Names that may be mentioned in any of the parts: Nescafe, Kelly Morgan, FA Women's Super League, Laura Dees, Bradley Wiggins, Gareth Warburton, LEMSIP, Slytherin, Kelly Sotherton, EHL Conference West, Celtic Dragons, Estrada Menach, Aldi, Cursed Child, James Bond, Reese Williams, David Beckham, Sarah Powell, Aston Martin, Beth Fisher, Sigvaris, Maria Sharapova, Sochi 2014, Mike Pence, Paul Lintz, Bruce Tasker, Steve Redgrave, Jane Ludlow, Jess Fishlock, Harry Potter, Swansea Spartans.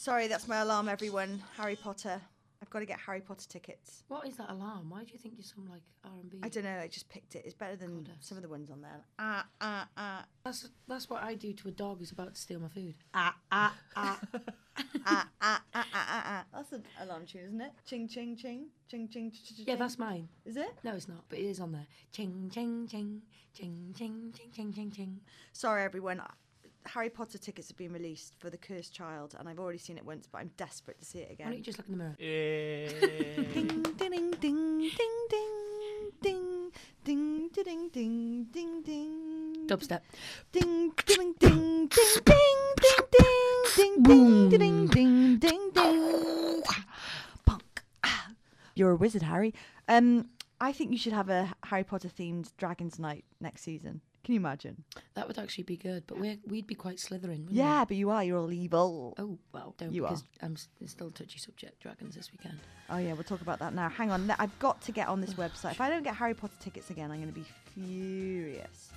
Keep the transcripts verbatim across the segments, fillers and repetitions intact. Sorry, that's my alarm, everyone. Harry Potter. I've got to get Harry Potter tickets. What is that alarm? Why do you think you're some, like, R and B? I don't know. I just picked it. It's better than Goddess. Some of the ones on there. Ah, ah, ah. That's, that's what I do to a dog who's about to steal my food. Ah, ah, ah. Ah, ah, ah, ah, ah. That's an alarm tune, isn't it? Ching, ching, ching. Ching, ching, ching. Yeah, that's mine. Is it? No, it's not, but it is on there. Ching, ching, ching. Ching, ching, ching, ching, ching, ching. Sorry, everyone. Harry Potter tickets have been released for The Cursed Child, and I've already seen it once, but I'm desperate to see it again. Why don't you just look in the mirror? Ding, ding, ding, ding, ding, ding, ding, ding, ding, ding, ding. Dubstep. Ding, ding, ding, ding, ding, ding, ding, ding, ding, ding, ding, ding. Punk. You're a wizard, Harry. Um, I think you should have a Harry Potter themed Dragons Night next season. Can you imagine? That would actually be good, but we're, we'd be quite Slytherin, wouldn't yeah, we? But you are. You're all evil. Oh, well, don't, you because are. I'm still a touchy subject, dragons, this weekend. Oh, yeah, we'll talk about that now. Hang on, I've got to get on this website. If I don't get Harry Potter tickets again, I'm going to be furious.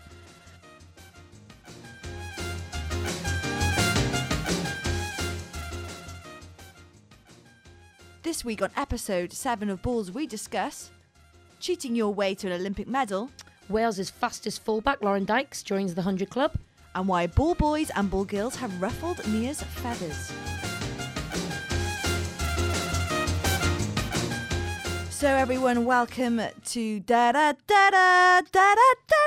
This week on episode seven of Balls, we discuss cheating your way to an Olympic medal, Wales' fastest fullback, Lauren Dykes, joins the one hundred Club, and why ball boys and ball girls have ruffled Nia's feathers. So everyone, welcome to da da da da da da da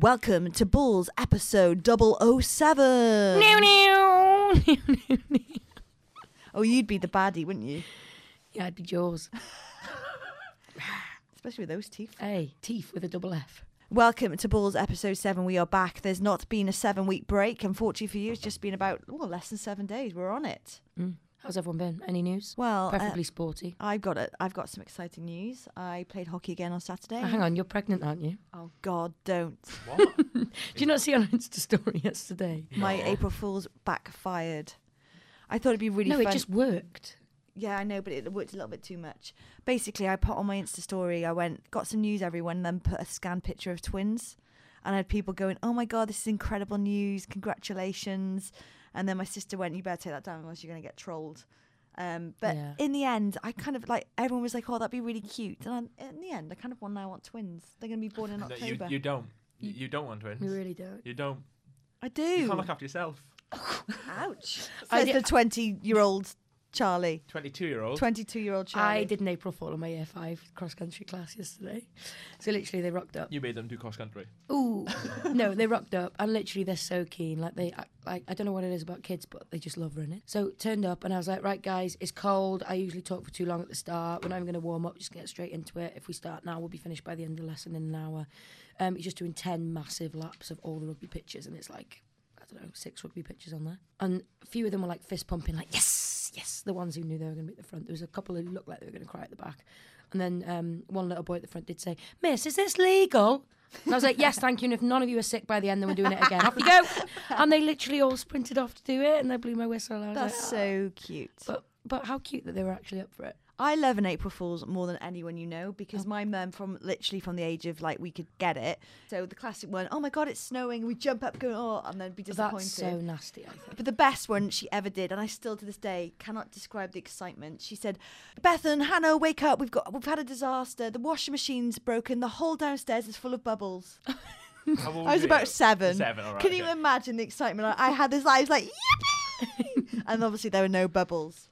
Welcome to Balls episode double oh seven. Oh, you'd be the baddie, wouldn't you? Yeah, I'd be Jaws. Especially with those teeth. Hey, teeth with a double F. Welcome to Balls episode seven. We are back. There's not been a seven week break. Unfortunately for you, it's just been about oh, less than seven days. We're on it. Mm. How's everyone been? Any news? Well, preferably uh, sporty. I've got a, I've got some exciting news. I played hockey again on Saturday. Oh, hang on, you're pregnant, aren't you? Oh God, don't. What? Did you not see on Insta story yesterday? No. My April Fool's backfired. I thought it'd be really. No, fun. It just worked. Yeah, I know, but it worked a little bit too much. Basically, I put on my Insta story. I went, got some news, everyone, and then put a scanned picture of twins, and I had people going, "Oh my God, this is incredible news! Congratulations!" And then my sister went, you better take that down, otherwise you're going to get trolled. Um, but yeah. In the end, I kind of like, everyone was like, oh, that'd be really cute. And I, in the end, I kind of want, I want twins. They're going to be born in October. You, you don't. You, you don't want twins. You really don't. You don't. I do. You can't look after yourself. Ouch. Says the twenty-year-old Charlie. twenty-two-year-old? twenty-two-year-old Charlie. I did an April Fool in my year five cross-country class yesterday. So literally they rocked up. You made them do cross-country? Ooh. No, they rocked up and literally they're so keen. Like, they, like I don't know what it is about kids, but they just love running. So turned up and I was like, right, guys, it's cold. I usually talk for too long at the start. We're not even going to warm up. Just get straight into it. If we start now, we'll be finished by the end of the lesson in an hour. Um, he's just doing ten massive laps of all the rugby pitches and it's like, I don't know, six rugby pitches on there. And a few of them were like fist pumping, like, yes! Yes, the ones who knew they were going to be at the front. There was a couple who looked like they were going to cry at the back. And then um, one little boy at the front did say, Miss, is this legal? And I was like, yes, thank you. And if none of you are sick by the end, then we're doing it again. Off you go. And they literally all sprinted off to do it. And they blew my whistle. That's like, so oh. cute. But, but how cute that they were actually up for it. I love an April Fool's more than anyone you know because oh. my mum from literally from the age of like we could get it. So the classic one, oh my God, it's snowing. We jump up, go oh, and then be disappointed. That's so nasty, I think. But the best one she ever did, and I still to this day cannot describe the excitement. She said, "Beth and Hannah, wake up! We've got we've had a disaster. The washing machine's broken. The whole downstairs is full of bubbles." I was about seven. Seven, all right. Can okay. you imagine the excitement I had? This I was like, yippee! And obviously there were no bubbles.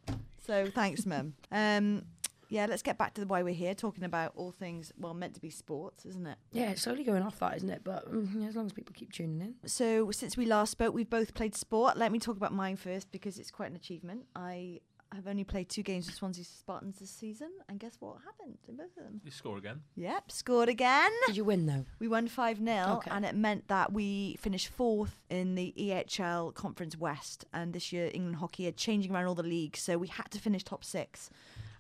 So thanks, Mum. Um, yeah, let's get back to the why we're here, talking about all things, well, meant to be sports, isn't it? Yeah, it's slowly going off that, isn't it? But mm, as long as people keep tuning in. So since we last spoke, we've both played sport. Let me talk about mine first because it's quite an achievement. I have only played two games with Swansea Spartans this season, and guess what happened in both of them? You score again. Yep, scored again. Did you win, though? We won five nil, okay. And it meant that we finished fourth in the E H L Conference West, and this year England Hockey are changing around all the leagues, so we had to finish top six,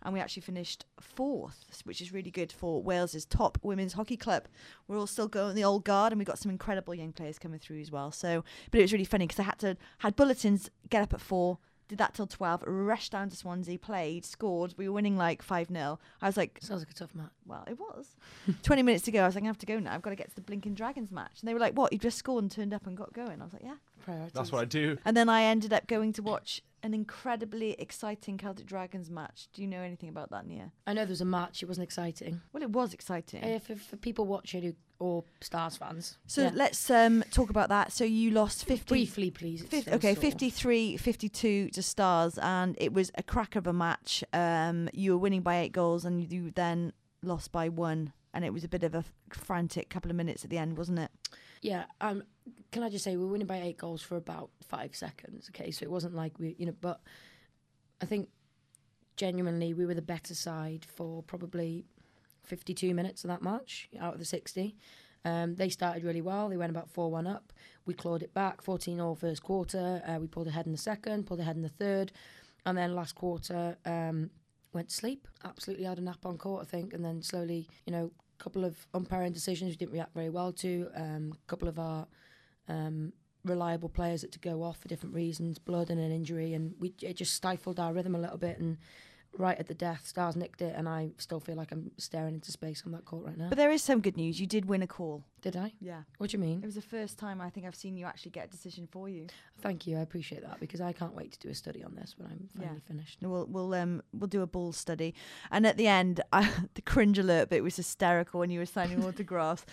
and we actually finished fourth, which is really good for Wales' top women's hockey club. We're all still going the old guard, and we've got some incredible young players coming through as well. So, but it was really funny, because I had to had bulletins, get up at four, Did that till twelve, rushed down to Swansea, played, scored. We were winning like five nil. I was like... Sounds like a tough match. Well, it was. twenty minutes to go. I was like, I have to go now. I've got to get to the Blinking Dragons match. And they were like, what? You just scored and turned up and got going. I was like, yeah. Priorities. That's what I do. And then I ended up going to watch an incredibly exciting Celtic Dragons match. Do you know anything about that, Nia? I know there was a match. It wasn't exciting. Well, it was exciting. Uh, for, for people watching who... or Stars fans. So yeah. let's um, talk about that. So you lost fifty... Briefly, please. fifty, okay, fifty-three fifty-two to Stars, and it was a crack of a match. Um, you were winning by eight goals, and you then lost by one, and it was a bit of a frantic couple of minutes at the end, wasn't it? Yeah. Um, can I just say, we were winning by eight goals for about five seconds, okay? So it wasn't like we... you know, but I think, genuinely, we were the better side for probably... fifty-two minutes of that match out of the sixty. Um, they started really well. They went about four one up. We clawed it back, fourteen all first quarter. Uh, we pulled ahead in the second, pulled ahead in the third. And then last quarter, um, went to sleep. Absolutely had a nap on court, I think. And then slowly, you know, a couple of umpiring decisions we didn't react very well to. Um, a couple of our um, reliable players that had to go off for different reasons, blood and an injury. And we it just stifled our rhythm a little bit. And right at the death, Stars nicked it, and I still feel like I'm staring into space on that court right now. But there is some good news. You did win a call. Did I? Yeah. What do you mean? It was the first time I think I've seen you actually get a decision for you. Thank you. I appreciate that, because I can't wait to do a study on this when I'm finally yeah. finished. We'll we'll um we'll do a ball study, and at the end, I, the cringe alert bit was hysterical when you were signing autographs.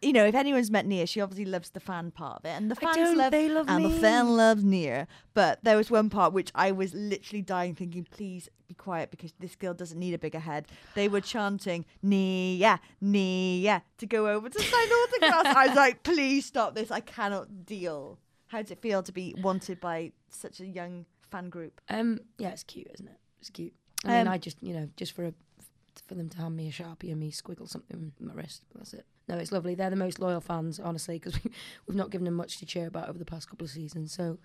You know, if anyone's met Nia, she obviously loves the fan part of it. And the fans love, they love and me. The fan loves Nia. But there was one part which I was literally dying thinking, please be quiet, because this girl doesn't need a bigger head. They were chanting, Nia, Nia, to go over to sign autographs. I was like, please stop this. I cannot deal. How does it feel to be wanted by such a young fan group? Um, Yeah, it's cute, isn't it? It's cute. I um, mean, I just, you know, just for a... for them to hand me a Sharpie and me squiggle something on my wrist. That's it. No, it's lovely. They're the most loyal fans, honestly, because we, we've not given them much to cheer about over the past couple of seasons. So,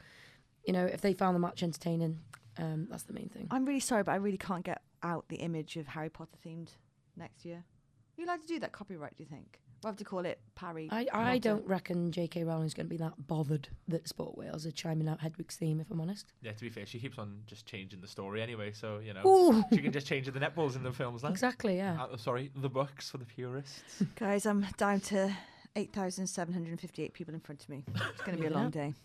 you know, if they found the match entertaining, um, that's the main thing. I'm really sorry, but I really can't get out the image of Harry Potter themed next year. Are you allowed to do that copyright, do you think? We'll have to call it Parry. I, I don't reckon J K Rowling's going to be that bothered that Sport Wales are chiming out Hedwig's theme, if I'm honest. Yeah, to be fair, she keeps on just changing the story anyway, so, you know, Ooh. she can just change the netballs in the films. Like. Exactly, yeah. Uh, sorry, the books for the purists. Guys, I'm down to eight thousand seven hundred fifty-eight people in front of me. It's going to be yeah. a long day.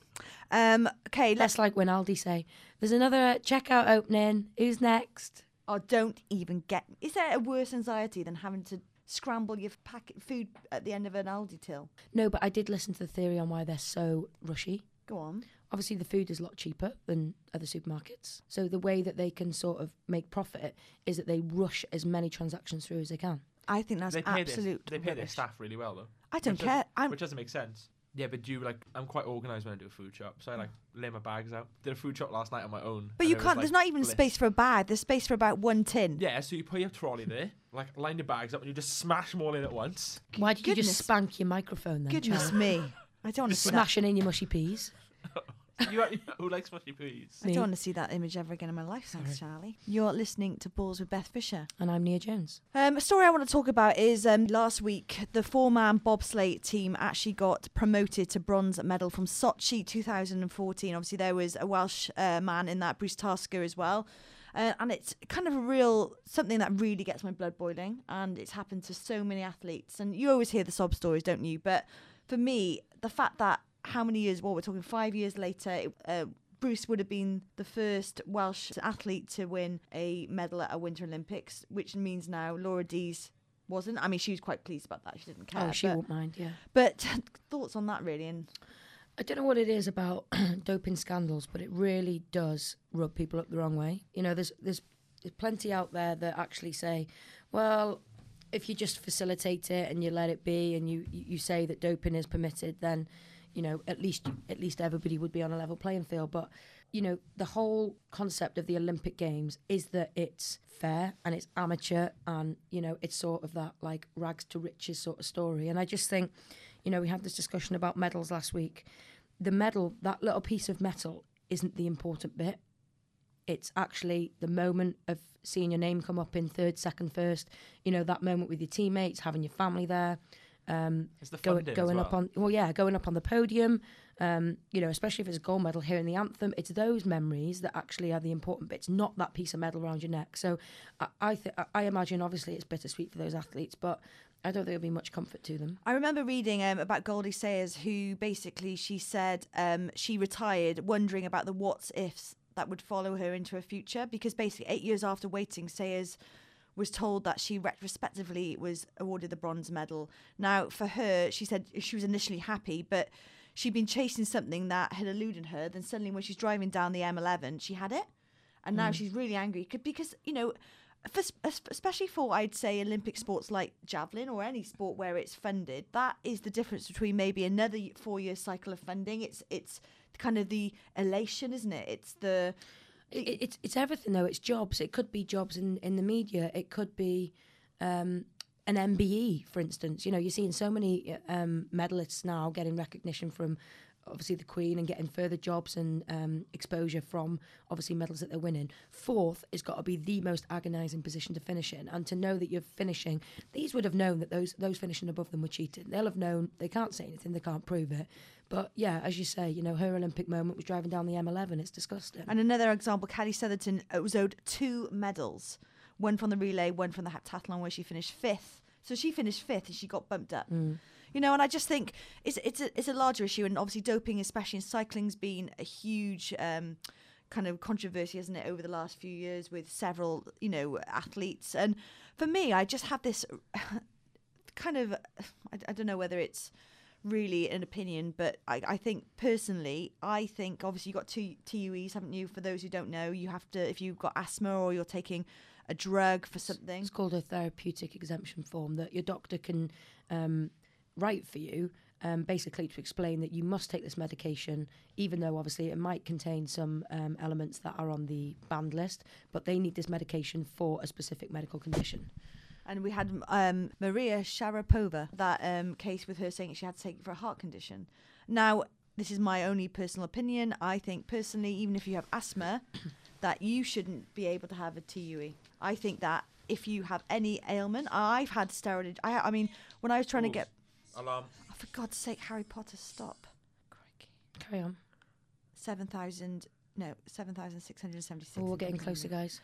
Um, okay, let's... That's like when Aldi say, there's another checkout opening, who's next? Oh, don't even get... Is there a worse anxiety than having to... scramble your packet food at the end of an Aldi till? No, but I did listen to the theory on why they're so rushy. Go on. Obviously, the food is a lot cheaper than other supermarkets. So the way that they can sort of make profit is that they rush as many transactions through as they can. I think that's absolute. They pay their staff really well, though. I don't care. Which doesn't make sense. Yeah, but you like I'm quite organised when I do a food shop, so I like lay my bags out. Did a food shop last night on my own. But you can't. Like, there's not even bliss. Space for a bag. There's space for about one tin. Yeah, so you put your trolley there, like line your bags up, and you just smash them all in at once. Why did goodness. You just spank your microphone then? Goodness child? Me, I don't want to see smashing that. In your mushy peas. You, who likes mushy peas? I don't want to see that image ever again in my life, thanks, Charlie. You're listening to Balls with Beth Fisher. And I'm Nia Jones. Um, a story I want to talk about is um, last week, the four-man bobsleigh team actually got promoted to bronze medal from Sochi two thousand fourteen. Obviously, there was a Welsh uh, man in that, Bruce Tasker, as well. Uh, and it's kind of a real, something that really gets my blood boiling. And it's happened to so many athletes. And you always hear the sob stories, don't you? But for me, the fact that how many years, well, we're talking five years later, uh, Bruce would have been the first Welsh athlete to win a medal at a Winter Olympics, which means now Laura Dees wasn't. I mean, she was quite pleased about that. She didn't care. Oh, she but, won't mind, yeah. But thoughts on that, really? And I don't know what it is about doping scandals, but it really does rub people up the wrong way. You know, there's there's, there's plenty out there that actually say, well... if you just facilitate it and you let it be and you, you say that doping is permitted, then, you know, at least at least everybody would be on a level playing field. But, you know, the whole concept of the Olympic Games is that it's fair and it's amateur and, you know, it's sort of that, like, rags to riches sort of story. And I just think, you know, we had this discussion about medals last week. The medal, that little piece of metal, isn't the important bit. It's actually the moment of seeing your name come up in third, second, first. You know, that moment with your teammates, having your family there. Um, it's the funding going, going as well. Up on, well, yeah, going up on the podium. Um, you know, especially if it's a gold medal, hearing the anthem, it's those memories that actually are the important bits, not that piece of metal around your neck. So I I, th I imagine, obviously, it's bittersweet for those athletes, but I don't think it'll be much comfort to them. I remember reading um, about Goldie Sayers, who basically she said um, she retired wondering about the what-ifs that would follow her into her future, because basically eight years after waiting, Sayers was told that she retrospectively was awarded the bronze medal. Now, for her, she said she was initially happy, but she'd been chasing something that had eluded her. Then suddenly when she's driving down the M eleven, she had it. And now mm. she's really angry because, you know, for, especially for, I'd say, Olympic sports like javelin or any sport where it's funded, that is the difference between maybe another four-year cycle of funding. It's it's kind of the elation, isn't it? It's the... It, it's it's everything, though. It's jobs. It could be jobs in, in the media. It could be um, an M B E, for instance. You know, you're seeing so many um, medalists now getting recognition from, obviously, the Queen and getting further jobs and um, exposure from, obviously, medals that they're winning. Fourth has got to be the most agonising position to finish in. And to know that you're finishing, these would have known that those, those finishing above them were cheating. They'll have known they can't say anything, they can't prove it. But yeah, as you say, you know, her Olympic moment was driving down the M eleven. It's disgusting. And another example, Kelly Sotherton was owed two medals, one from the relay, one from the heptathlon, where she finished fifth. So she finished fifth and she got bumped up. Mm. You know, and I just think it's it's a, it's a larger issue, and obviously doping, especially in cycling, has been a huge um, kind of controversy, hasn't it, over the last few years with several, you know, athletes. And for me, I just have this kind of, I, I don't know whether it's really an opinion, but I, I think personally, I think obviously you've got two T U Es, haven't you? For those who don't know, you have to, if you've got asthma or you're taking a drug for something. It's called a therapeutic exemption form that your doctor can um, write for you, um, basically to explain that you must take this medication, even though obviously it might contain some um, elements that are on the banned list, but they need this medication for a specific medical condition. And we had um, Maria Sharapova, that um, case with her saying she had to take it for a heart condition. Now, this is my only personal opinion. I think personally, even if you have asthma, that you shouldn't be able to have a T U E. I think that if you have any ailment, I've had steroid. I, I mean, when I was trying Oof. to get... Alarm. Oh, for God's sake, Harry Potter, stop. Crikey. Carry on. seven thousand... No, seven thousand six hundred seventy-six. Oh, we're getting closer, guys.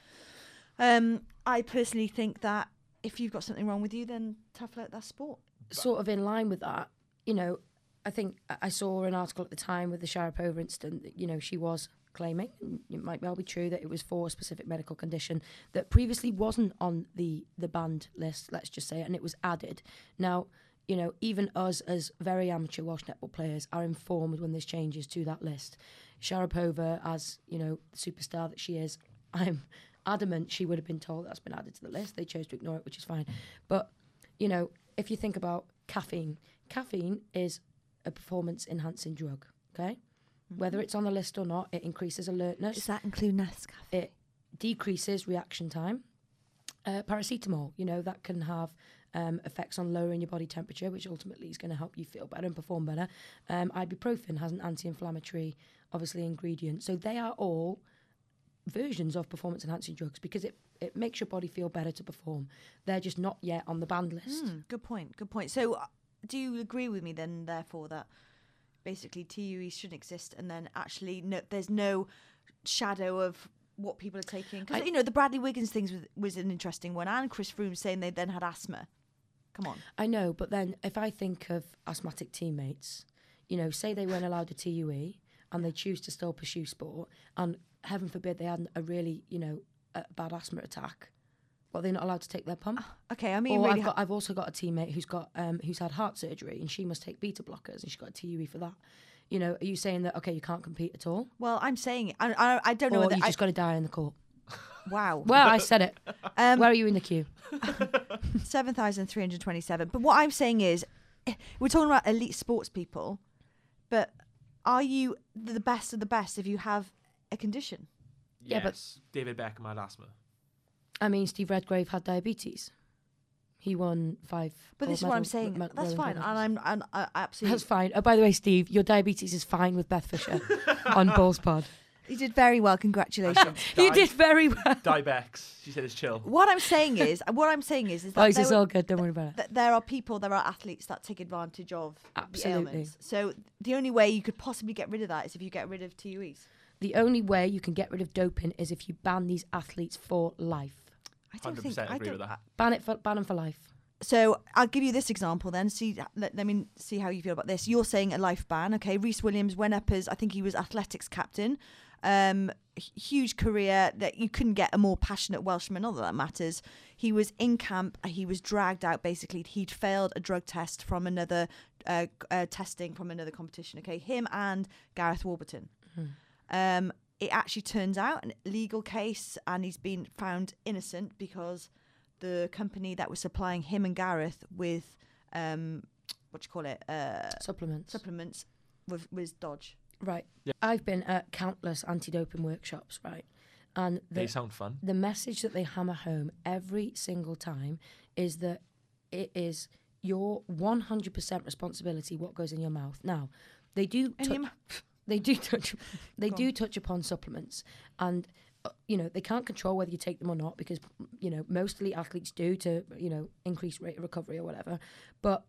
Um, I personally think that if you've got something wrong with you, then tough luck, that's sport. Sort of in line with that, you know, I think I saw an article at the time with the Sharapova incident that, you know, she was claiming, and it might well be true, that it was for a specific medical condition that previously wasn't on the, the banned list, let's just say, and it was added. Now, you know, even us as very amateur Welsh netball players are informed when there's changes to that list. Sharapova, as, you know, the superstar that she is, I'm... adamant she would have been told that's been added to the list. They chose to ignore it, which is fine. But, you know, if you think about caffeine, caffeine is a performance-enhancing drug, okay? Mm-hmm. Whether it's on the list or not, it increases alertness. Does that include Nescafe? It decreases reaction time. Uh, paracetamol, you know, that can have um, effects on lowering your body temperature, which ultimately is going to help you feel better and perform better. Um, ibuprofen has an anti-inflammatory, obviously, ingredient. So they are all versions of performance-enhancing drugs because it, it makes your body feel better to perform. They're just not yet on the banned list. Mm, good point, good point. So uh, do you agree with me then, therefore, that basically T U Es shouldn't exist and then actually no, there's no shadow of what people are taking? Because, you know, the Bradley Wiggins thing was, was an interesting one, and Chris Froome saying they then had asthma. Come on. I know, but then if I think of asthmatic teammates, you know, say they weren't allowed a T U E and they choose to still pursue sport and heaven forbid they had a really, you know, a bad asthma attack. Well, they're not allowed to take their pump. Okay, I mean, or really I've, got, I've also got a teammate who's got um, who's had heart surgery and she must take beta blockers and she's got a T U E for that. You know, are you saying that okay, you can't compete at all? Well, I'm saying I I, I don't or know. Whether you just got to die in the court. Wow. Well, I said it. Um, Where are you in the queue? Seven thousand three hundred twenty-seven. But what I'm saying is, we're talking about elite sports people, but are you the best of the best if you have a condition? Yes, yeah, but David Beckham had asthma. I mean, Steve Redgrave had diabetes. He won five. But this is what I'm saying. That's fine, and I'm, and I absolutely. That's fine. Oh, by the way, Steve, your diabetes is fine with Beth Fisher on Balls Pod. You did very well. Congratulations. you did very well. Dybex. She said it's chill. What I'm saying is, what I'm saying is, is that oh, it's all good. Don't worry about it. Th there are people, there are athletes that take advantage of absolutely the ailments. So the only way you could possibly get rid of that is if you get rid of T U Es. The only way you can get rid of doping is if you ban these athletes for life. I don't think agree I don't, with that. Ban it for ban them for life. So I'll give you this example then. See, let, let me see how you feel about this. You're saying a life ban, okay? Reese Williams went up as I think he was athletics captain. Um, huge career that you couldn't get a more passionate Welshman, not that that matters. He was in camp. He was dragged out. Basically, he'd failed a drug test from another uh, uh, testing from another competition. Okay, him and Gareth Warburton. Mm-hmm. Um, it actually turns out an legal case, and he's been found innocent because the company that was supplying him and Gareth with um, what do you call it uh, supplements supplements was, was Dodge. Right. Yeah. I've been at countless anti-doping workshops, right? And the, they sound fun. The message that they hammer home every single time is that it is your one hundred percent responsibility what goes in your mouth. Now, they do touch, they do touch they do touch upon supplements, and uh, you know, they can't control whether you take them or not because, you know, mostly athletes do to, you know, increase rate of recovery or whatever. But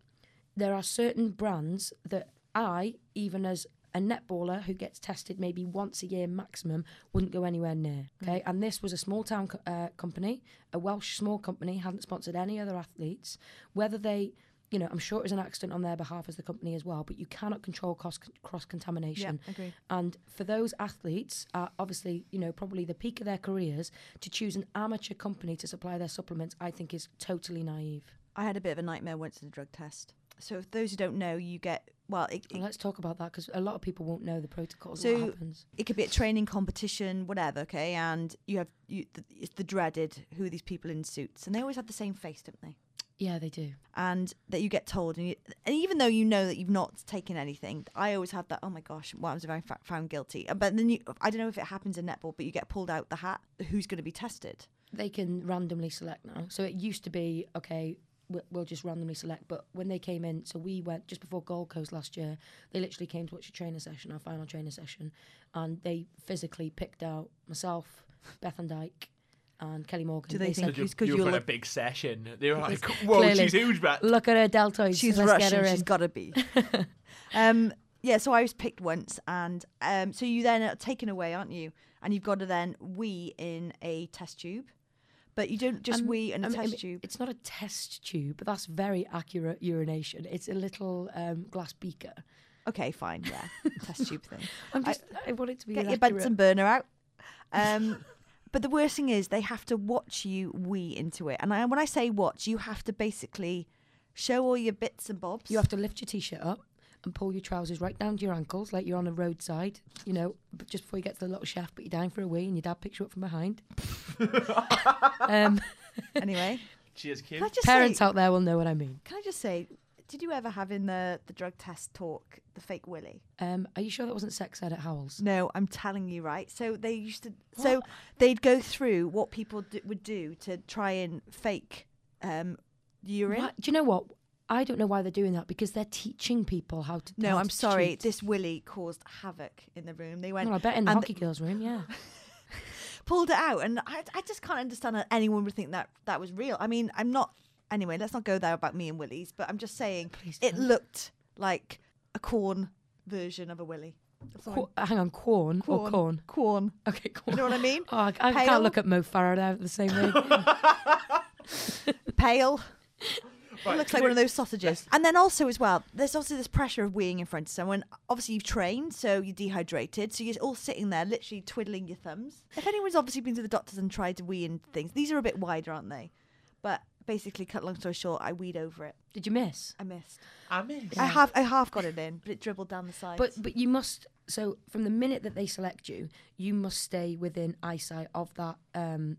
there are certain brands that I, even as a netballer who gets tested maybe once a year maximum, wouldn't go anywhere near. Okay, mm. And this was a small town co uh, company, a Welsh small company, hadn't sponsored any other athletes. Whether they, you know, I'm sure it was an accident on their behalf as the company as well. But you cannot control cross cross contamination. Yeah, agree. And for those athletes, uh, obviously, you know, probably the peak of their careers, to choose an amateur company to supply their supplements, I think is totally naive. I had a bit of a nightmare once in a drug test. So, for those who don't know, you get well. It, it, well let's talk about that because a lot of people won't know the protocols. So, what happens. It could be a training competition, whatever. Okay, and you have you, the, it's the dreaded who are these people in suits, and they always have the same face, don't they? Yeah, they do. And that you get told, and, you, and even though you know that you've not taken anything, I always have that. Oh my gosh, what happens if I'm found guilty? But then you, I don't know if it happens in netball, but you get pulled out the hat. Who's going to be tested? They can randomly select now. So it used to be okay. We'll just randomly select, but when they came in, so we went just before Gold Coast last year, they literally came to watch a trainer session, our final trainer session, and they physically picked out myself, Bethan Dyke, and Kelly Morgan. Do they, they think said, you, you were a big session? They were like, whoa, clearly, she's huge, man. Look at her deltoids. She's Let's Russian, get her she's got to be. um, yeah, so I was picked once, and um, so you then are taken away, aren't you? And you've got to then wee in a test tube. But you don't just um, wee in a um, test tube. It's not a test tube, but that's very accurate urination. It's a little um, glass beaker. Okay, fine, yeah. Test tube thing. I'm just, I, I want it to be get your Bunsen burner out. Um, but the worst thing is they have to watch you wee into it. And I, when I say watch, you have to basically show all your bits and bobs. You have to lift your T-shirt up and pull your trousers right down to your ankles like you're on a roadside, you know, but just before you get to the little shaft, but you're down for a wee and your dad picks you up from behind. um, anyway. She is cute. Parents say, out there will know what I mean. Can I just say, did you ever have in the, the drug test talk the fake willy? Um, are you sure that wasn't sex ed at Howells? No, I'm telling you, right? So they used to, what? so they'd go through what people do, would do to try and fake um, urine. What? Do you know what? I don't know why they're doing that because they're teaching people how to. No, how I'm to sorry. Treat. This willy caused havoc in the room. They went. No, I bet in the hockey girls' room, yeah. Pulled it out, and I, I just can't understand how anyone would think that that was real. I mean, I'm not. Anyway, let's not go there about me and willies, but I'm just saying it looked like a corn version of a willy. Qu hang on, corn or corn? Corn. Okay, corn. You know what I mean? Oh, I, I can't look at Mo Farah the same way. Pale. Right. It looks like one of those sausages. And then also as well, there's also this pressure of weeing in front of someone. Obviously you've trained, so you're dehydrated, so you're all sitting there literally twiddling your thumbs. If anyone's obviously been to the doctors and tried to wee in things, these are a bit wider, aren't they? But basically, cut long story short, I weed over it. Did you miss? I missed. I missed. Yeah. I half, I half got it in, but it dribbled down the sides. But, but you must, so from the minute that they select you, you must stay within eyesight of that um,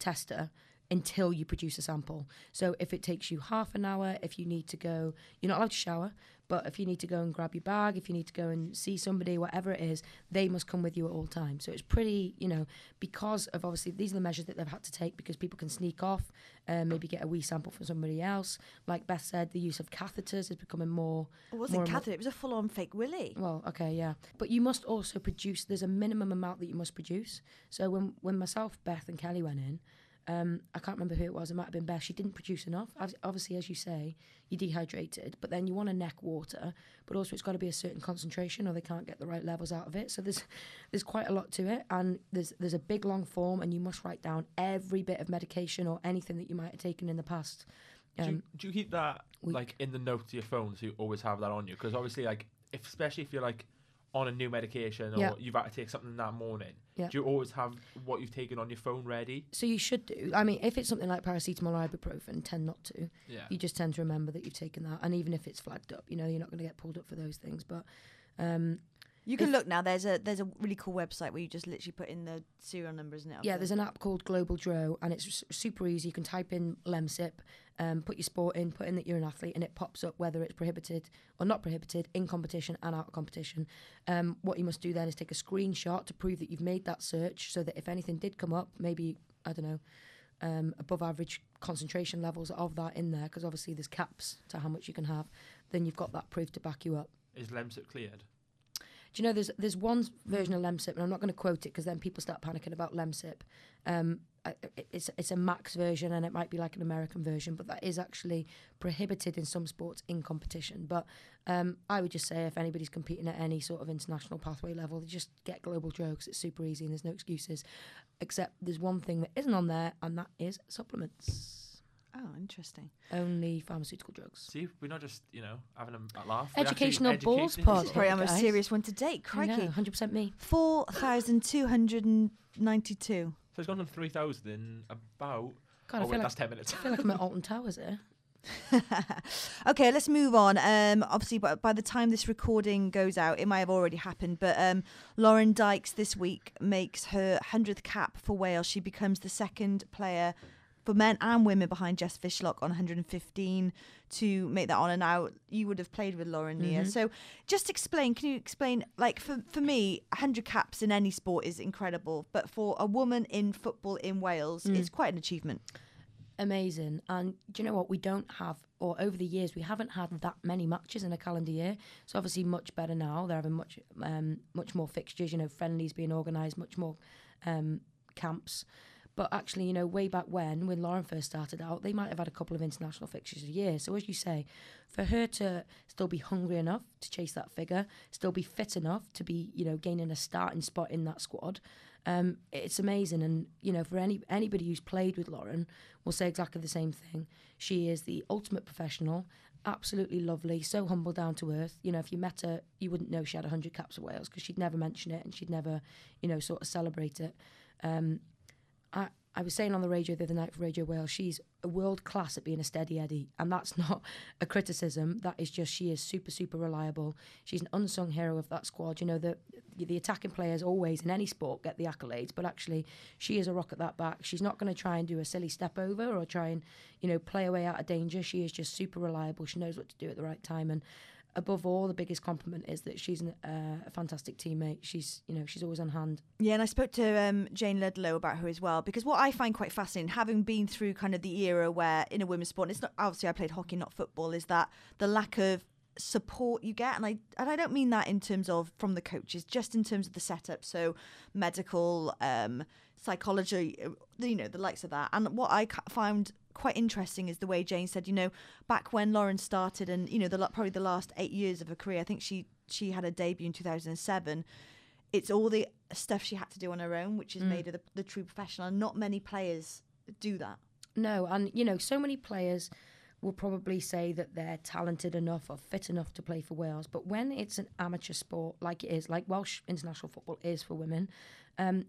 tester until you produce a sample. So if it takes you half an hour, if you need to go, you're not allowed to shower, but if you need to go and grab your bag, if you need to go and see somebody, whatever it is, they must come with you at all times. So it's pretty, you know, because of obviously these are the measures that they've had to take because people can sneak off, uh, maybe get a wee sample from somebody else. Like Beth said, the use of catheters is becoming more... It wasn't catheter, more... it was a full-on fake willy. Well, okay, yeah. But you must also produce, there's a minimum amount that you must produce. So when, when myself, Beth and Kelly went in, Um, I can't remember who it was, it might have been Beth, she didn't produce enough. As, obviously, as you say, you're dehydrated, but then you want to neck water, but also it's got to be a certain concentration or they can't get the right levels out of it. So there's there's quite a lot to it, and there's there's a big long form, and you must write down every bit of medication or anything that you might have taken in the past. Um, do, you, do you keep that week. like in the note to your phone, so you always have that on you? Because obviously, like if, especially if you're like on a new medication or yeah. you've had to take something that morning, yeah. do you always have what you've taken on your phone ready? So you should do. I mean, if it's something like paracetamol or ibuprofen, tend not to. Yeah. You just tend to remember that you've taken that. And even if it's flagged up, you know, you're not going to get pulled up for those things. But um, you can look now. There's a there's a really cool website where you just literally put in the serial number, isn't it? Yeah, there's an app called Global Drow, and it's super easy. You can type in LEMSIP, Um, put your sport in, put in that you're an athlete, and it pops up whether it's prohibited or not prohibited in competition and out of competition. Um, what you must do then is take a screenshot to prove that you've made that search, so that if anything did come up, maybe, I don't know, um, above average concentration levels of that in there, because obviously there's caps to how much you can have, then you've got that proof to back you up. Is LEMSIP cleared? Do you know, there's there's one version of LEMSIP, and I'm not going to quote it because then people start panicking about LEMSIP. Um, it's it's a max version, and it might be like an American version, but that is actually prohibited in some sports in competition. But um, I would just say if anybody's competing at any sort of international pathway level, they just get Global Drow because it's super easy and there's no excuses. Except there's one thing that isn't on there, and that is supplements. Oh, interesting. Only pharmaceutical drugs. See, we're not just, you know, having a laugh. Educational balls pod. Sorry, I'm a serious one to date. Crikey. I know, one hundred percent me. four thousand two hundred ninety-two. So it's gone from three thousand in about... God, oh, I feel wait, like, that's ten minutes. I feel like I'm at Alton Towers here. Okay, let's move on. Um, obviously, by, by the time this recording goes out, it might have already happened, but um, Lauren Dykes this week makes her hundredth cap for Wales. She becomes the second player for men and women behind Jess Fishlock on one hundred fifteen to make that on and out. You would have played with Lauren, Nia. Mm-hmm. So just explain, can you explain, like for, for me, one hundred caps in any sport is incredible, but for a woman in football in Wales, mm. it's quite an achievement. Amazing. And do you know what? We don't have, or over the years, we haven't had that many matches in a calendar year. So obviously much better now. They're having much, um, much more fixtures, you know, friendlies being organised, much more um, camps. But actually, you know, way back when, when Lauren first started out, they might have had a couple of international fixtures a year. So as you say, for her to still be hungry enough to chase that figure, still be fit enough to be, you know, gaining a starting spot in that squad, um, it's amazing. And, you know, for any anybody who's played with Lauren will say exactly the same thing. She is the ultimate professional, absolutely lovely, so humble, down to earth. You know, if you met her, you wouldn't know she had one hundred caps for Wales because she'd never mention it and she'd never, you know, sort of celebrate it. Um I, I was saying on the radio the other night for Radio Wales, she's a world class at being a steady Eddie, and that's not a criticism. That is just she is super, super reliable. She's an unsung hero of that squad. You know, the the attacking players always in any sport get the accolades, but actually she is a rock at that back. She's not going to try and do a silly step over or try and, you know, play away out of danger. She is just super reliable. She knows what to do at the right time, and above all, the biggest compliment is that she's an, uh, a fantastic teammate. She's, you know, she's always on hand. Yeah, and I spoke to um, Jane Ludlow about her as well, because what I find quite fascinating, having been through kind of the era where in a women's sport, and it's not obviously I played hockey, not football, is that the lack of support you get, and I and I don't mean that in terms of from the coaches, just in terms of the setup, so medical, um, psychology, you know, the likes of that. And what I found quite interesting is the way Jane said, you know, back when Lauren started, and you know, the probably the last eight years of her career, I think she she had a debut in two thousand seven. It's all the stuff she had to do on her own, which has mm. made her the, the true professional, and not many players do that. No, and you know, so many players will probably say that they're talented enough or fit enough to play for Wales, but when it's an amateur sport like it is, like Welsh international football is for women, um,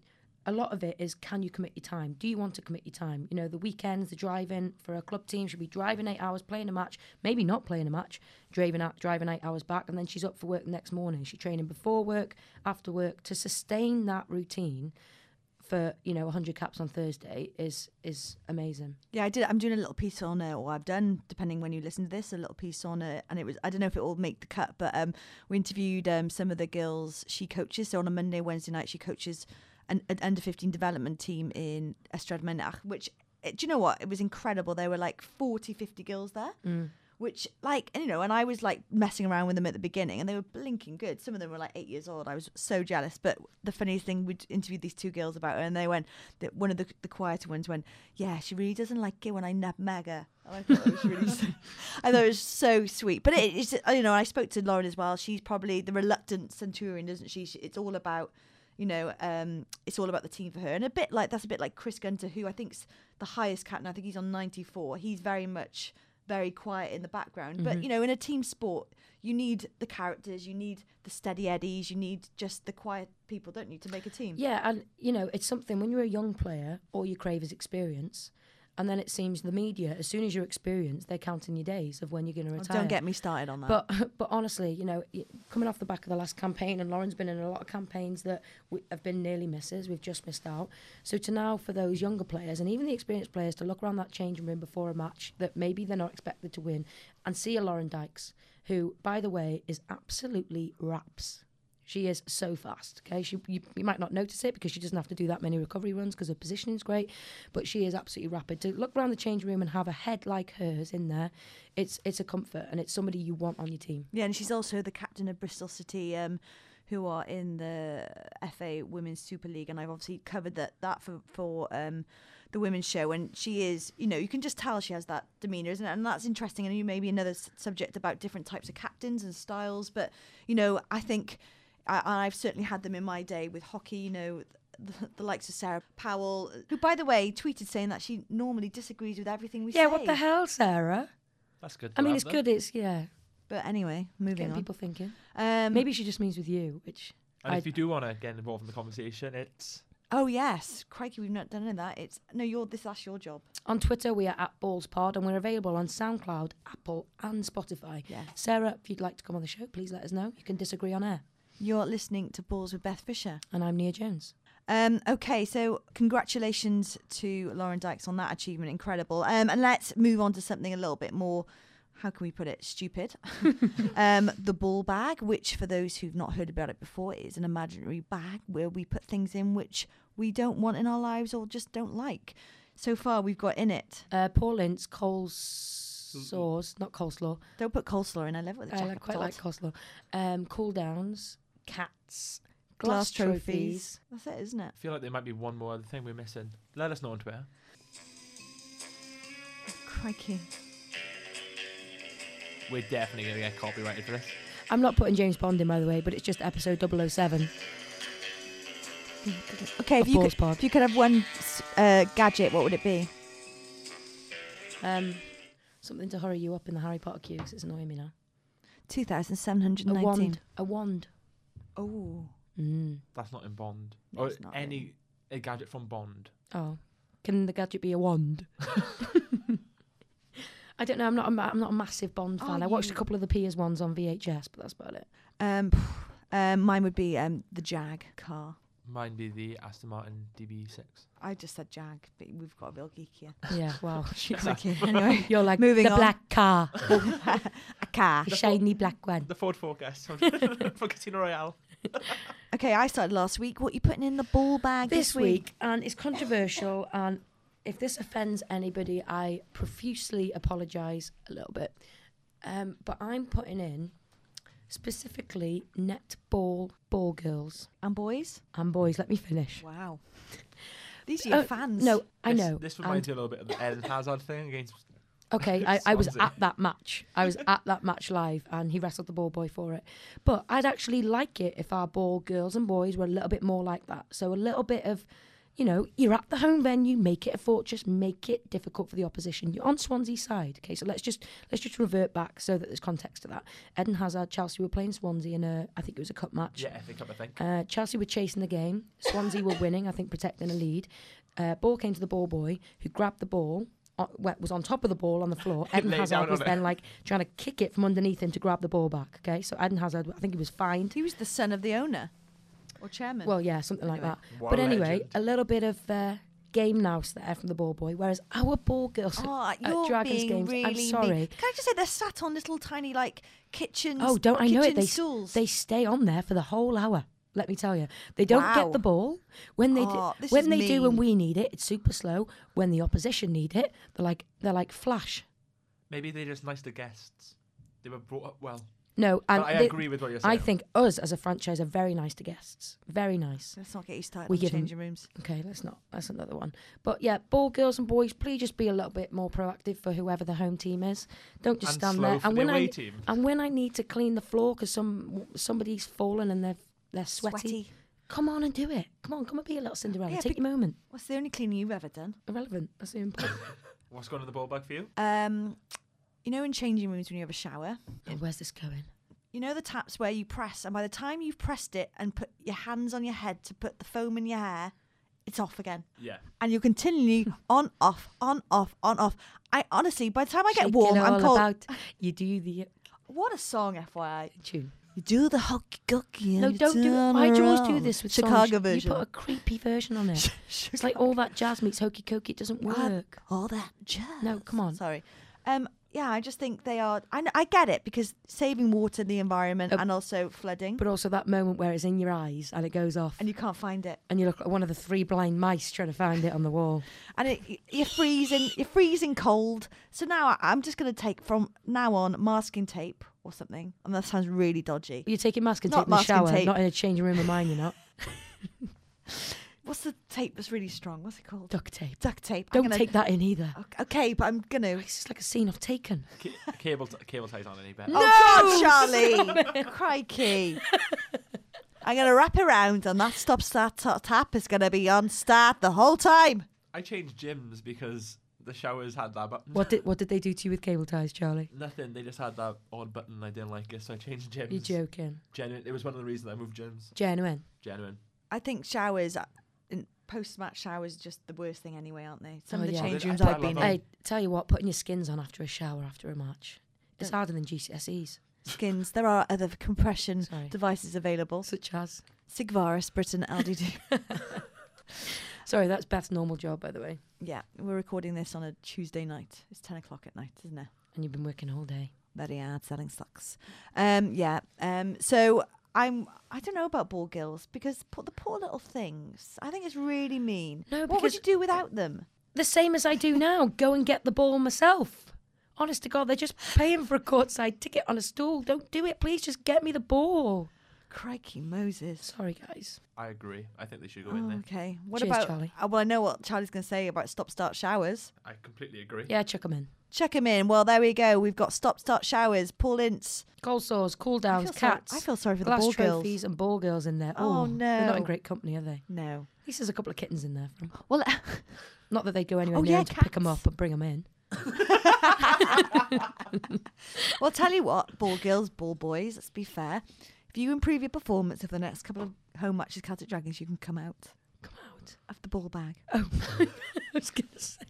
a lot of it is, can you commit your time? Do you want to commit your time? You know, the weekends, the driving for a club team, she'll be driving eight hours, playing a match, maybe not playing a match, driving out, driving eight hours back, and then she's up for work the next morning. She's training before work, after work, to sustain that routine for, you know, one hundred caps on Thursday is is amazing. Yeah, I did. I'm doing a little piece on it, or I've done, depending when you listen to this, a little piece on it. And it was, I don't know if it will make the cut, but um, we interviewed um, some of the girls she coaches. So on a Monday, Wednesday night, she coaches an, an under fifteen development team in Estrada Menach, which, do you know what? It was incredible. There were like forty, fifty girls there. Mm. Which, like, and, you know, and I was, like, messing around with them at the beginning, and they were blinking good. Some of them were, like, eight years old. I was so jealous. But the funniest thing, we interviewed these two girls about her, and they went, that one of the, the quieter ones went, yeah, she really doesn't like it when I nutmeg her. And I thought it was really so, I thought it was so sweet. But, it, it's, you know, I spoke to Lauren as well. She's probably the reluctant centurion, isn't she? she it's all about... You know, um, it's all about the team for her. And a bit like, that's a bit like Chris Gunter, who I think's the highest captain. I think he's on ninety-four. He's very much, very quiet in the background. Mm-hmm. But, you know, in a team sport, you need the characters, you need the steady eddies, you need just the quiet people, don't you, to make a team? Yeah, and, you know, it's something, when you're a young player, all you crave is experience. And then it seems the media, as soon as you're experienced, they're counting your days of when you're going to retire. Oh, don't get me started on that. But but honestly, you know, coming off the back of the last campaign, and Lauren's been in a lot of campaigns that we have been nearly misses, we've just missed out. So to now, for those younger players and even the experienced players, to look around that changing room before a match that maybe they're not expected to win and see a Lauren Dykes, who, by the way, is absolutely raps. She is so fast, okay? She, you, you might not notice it because she doesn't have to do that many recovery runs because her positioning is great, but she is absolutely rapid. To look around the change room and have a head like hers in there, it's it's a comfort, and it's somebody you want on your team. Yeah, and she's also the captain of Bristol City, um, who are in the F A Women's Super League, and I've obviously covered that, that for, for um, the women's show, and she is, you know, you can just tell she has that demeanour, isn't it? And that's interesting, and maybe another s- subject about different types of captains and styles, but, you know, I think... I, I've certainly had them in my day with hockey, you know, the, the likes of Sarah Powell, who, by the way, tweeted saying that she normally disagrees with everything we yeah, say. Yeah, what the hell, Sarah? That's good. I mean, it's them. good, it's, yeah. But anyway, moving Getting on. People thinking. Um, Maybe she just means with you, which... And I'd if you do want to get involved in the conversation, it's... Oh, yes. Crikey, we've not done any of that. It's No, you're this. that's your job. On Twitter, we are at BallsPod, and we're available on SoundCloud, Apple, and Spotify. Yeah. Sarah, if you'd like to come on the show, please let us know. You can disagree on air. You're listening to Balls with Beth Fisher. And I'm Nia Jones. Um, okay, so congratulations to Lauren Dykes on that achievement. Incredible. Um, and let's move on to something a little bit more, how can we put it, stupid. um, the ball bag, which for those who've not heard about it before, is an imaginary bag where we put things in which we don't want in our lives or just don't like. So far, we've got in it. Uh, Paul Lintz, Cole's... Sauce, not coleslaw. Don't put coleslaw in. I love it. With the I quite like coleslaw. Um, cool downs, cats, glass, glass trophies. trophies. That's it, isn't it? I feel like there might be one more other thing we're missing. Let us know on Twitter. Crikey. We're definitely going to get copyrighted for this. I'm not putting James Bond in, by the way, but it's just episode double oh seven. Okay, if you, could, if you could have one uh, gadget, what would it be? Um... Something to hurry you up in the Harry Potter queue, because it's annoying me now. two thousand seven hundred nineteen. A wand. A wand. Oh. Mm. That's not in Bond. No, or any a gadget from Bond. Oh. Can the gadget be a wand? I don't know. I'm not a, I'm not a massive Bond fan. Oh, I watched you? a couple of the Piers ones on V H S, but that's about it. Um, um, Mine would be um the Jag car. Mine be the Aston Martin D B six. I just said Jag, but we've got a real geek here. Yeah, wow. Okay. Anyway, you're like Moving the on. black car. a car. The shiny Ford, black one. The Ford Focus for Casino Royale. Okay, I started last week. What are you putting in the ball bag this, this week? week? And it's controversial, and if this offends anybody, I profusely apologise a little bit. Um, but I'm putting in... specifically netball ball girls. And boys? And boys, let me finish. Wow. These are your uh, fans. No, this, I know. This reminds and you a little bit of the Eden Hazard thing against... Okay, I, I was at that match. I was at that match live, and he wrestled the ball boy for it. But I'd actually like it if our ball girls and boys were a little bit more like that. So a little bit of, you know, you're at the home venue, make it a fortress, make it difficult for the opposition. You're on Swansea side. Okay, so let's just let's just revert back so that there's context to that. Eden Hazard, Chelsea were playing Swansea in a, I think it was a cup match. Yeah, F A Cup, I think. Uh, Chelsea were chasing the game. Swansea were winning, I think, protecting a lead. Uh, ball came to the ball boy, who grabbed the ball, uh, was on top of the ball on the floor. Eden Hazard was then, it. like, trying to kick it from underneath him to grab the ball back. Okay, so Eden Hazard, I think he was fined. He was the son of the owner. Or chairman. Well, yeah, something like that. What but a anyway, legend. a little bit of uh, game nous there from the ball boy, whereas our ball girls oh, at, you're at Dragons being games, really I'm sorry. Mean. Can I just say they're sat on little tiny, like, kitchen stools? Oh, don't I know it. They, they stay on there for the whole hour. Let me tell you, they don't wow. get the ball when they oh, do, when they mean. do when we need it. It's super slow. When the opposition need it, they're like they're like flash. Maybe they're just nice to guests. They were brought up well. No, and I they, agree with what you're saying. I think us as a franchise are very nice to guests. Very nice. Let's not get you started. We give changing them, rooms. Okay, let's not. That's another one. But yeah, ball girls and boys, please just be a little bit more proactive for whoever the home team is. Don't just and stand slow there. For and the when away I team. and when I need to clean the floor because some somebody's fallen and they've. They're sweaty. sweaty. Come on and do it. Come on, come and be a little Cinderella. Yeah, Take your moment. What's the only cleaning you've ever done? Irrelevant. That's the important. What's going on in the ball bag for you? Um, you know, in changing rooms when you have a shower. Oh, where's this going? You know the taps where you press, and by the time you've pressed it and put your hands on your head to put the foam in your hair, it's off again. Yeah. And you're continually on, off, on, off, on, off. I honestly, by the time I get Shake warm, I'm cold. About you do the. What a song, F Y I. Tune. You do the hokey cookie. No, don't do it. Why do you always do this with Chicago songs? version? You put a creepy version on it. It's like all that jazz meets hokey cookie. It doesn't work. God, all that jazz. No, come on. Sorry. Um, yeah, I just think they are. I, I get it because saving water, the environment, oh, and also flooding. But also that moment where it's in your eyes and it goes off, and you can't find it, and you look like one of the three blind mice trying to find it on the wall, and it, you're freezing. You're freezing cold. So now I, I'm just going to take from now on masking tape. Or something. I mean, that sounds really dodgy. You're taking masking tape in the shower, tape. not in a changing room of mine, you're not. What's the tape that's really strong? What's it called? Duct tape. Duct tape. Don't take that in either. Okay, but I'm going to. It's just like a scene I've taken. C cable t cable ties on any better. No, oh, Charlie! Crikey. I'm going to wrap around and that stop start tap is going to be on start the whole time. I changed gyms because the showers had that button. What did what did they do to you with cable ties, Charlie? Nothing. They just had that odd button and I didn't like it, so I changed gyms. You're joking. Genuine. It was one of the reasons I moved gyms. Genuine. Genuine. I think showers, uh, post-match showers, are just the worst thing anyway, aren't they? Some oh, of the yeah. change rooms I've been in. I tell you what, putting your skins on after a shower after a match, it's harder than G C S Es. Skins. There are other compression Sorry. devices available, such as Sigvaris, Britain, L D D. Sorry, that's Beth's normal job, by the way. Yeah, we're recording this on a Tuesday night. It's ten o'clock at night, isn't it? And you've been working all day. Very hard, selling socks. Um, yeah, um, so I'm, I don't know about ball girls because the poor little things. I think it's really mean. No, what would you do without them? The same as I do now, go and get the ball myself. Honest to God, they're just paying for a courtside ticket on a stool. Don't do it, please, just get me the ball. Crikey Moses. Sorry, guys. I agree. I think they should go oh, in there. Okay. What Cheers, about Charlie? Uh, well, I know what Charlie's going to say about stop-start showers. I completely agree. Yeah, chuck them in. Chuck them in. Well, there we go. We've got stop-start showers, Paul Lintz. Cold sores, cool downs, I cats. So, I feel sorry for glass the ball trophies girls. and ball girls in there. Oh, oh, no. They're not in great company, are they? No. At least there's a couple of kittens in there. From. Well, not that they go anywhere oh, near yeah, to pick them up and bring them in. Well, tell you what, ball girls, ball boys, let's be fair. If you improve your performance over the next couple of home matches, Celtic Dragons, you can come out. Come out? Of the ball bag. Oh, I was going to say.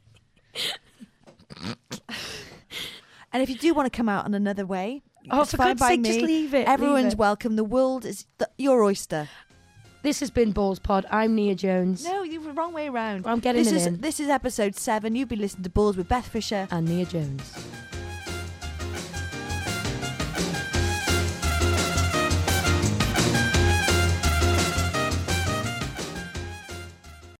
And if you do want to come out in another way, oh, it's for fine God's by sake, me. Just leave it. Everyone's leave it. welcome. The world is th your oyster. This has been Balls Pod. I'm Nia Jones. No, you're the wrong way around. Well, I'm getting this it is, in. This is episode seven. You've been listening to Balls with Beth Fisher and Nia Jones.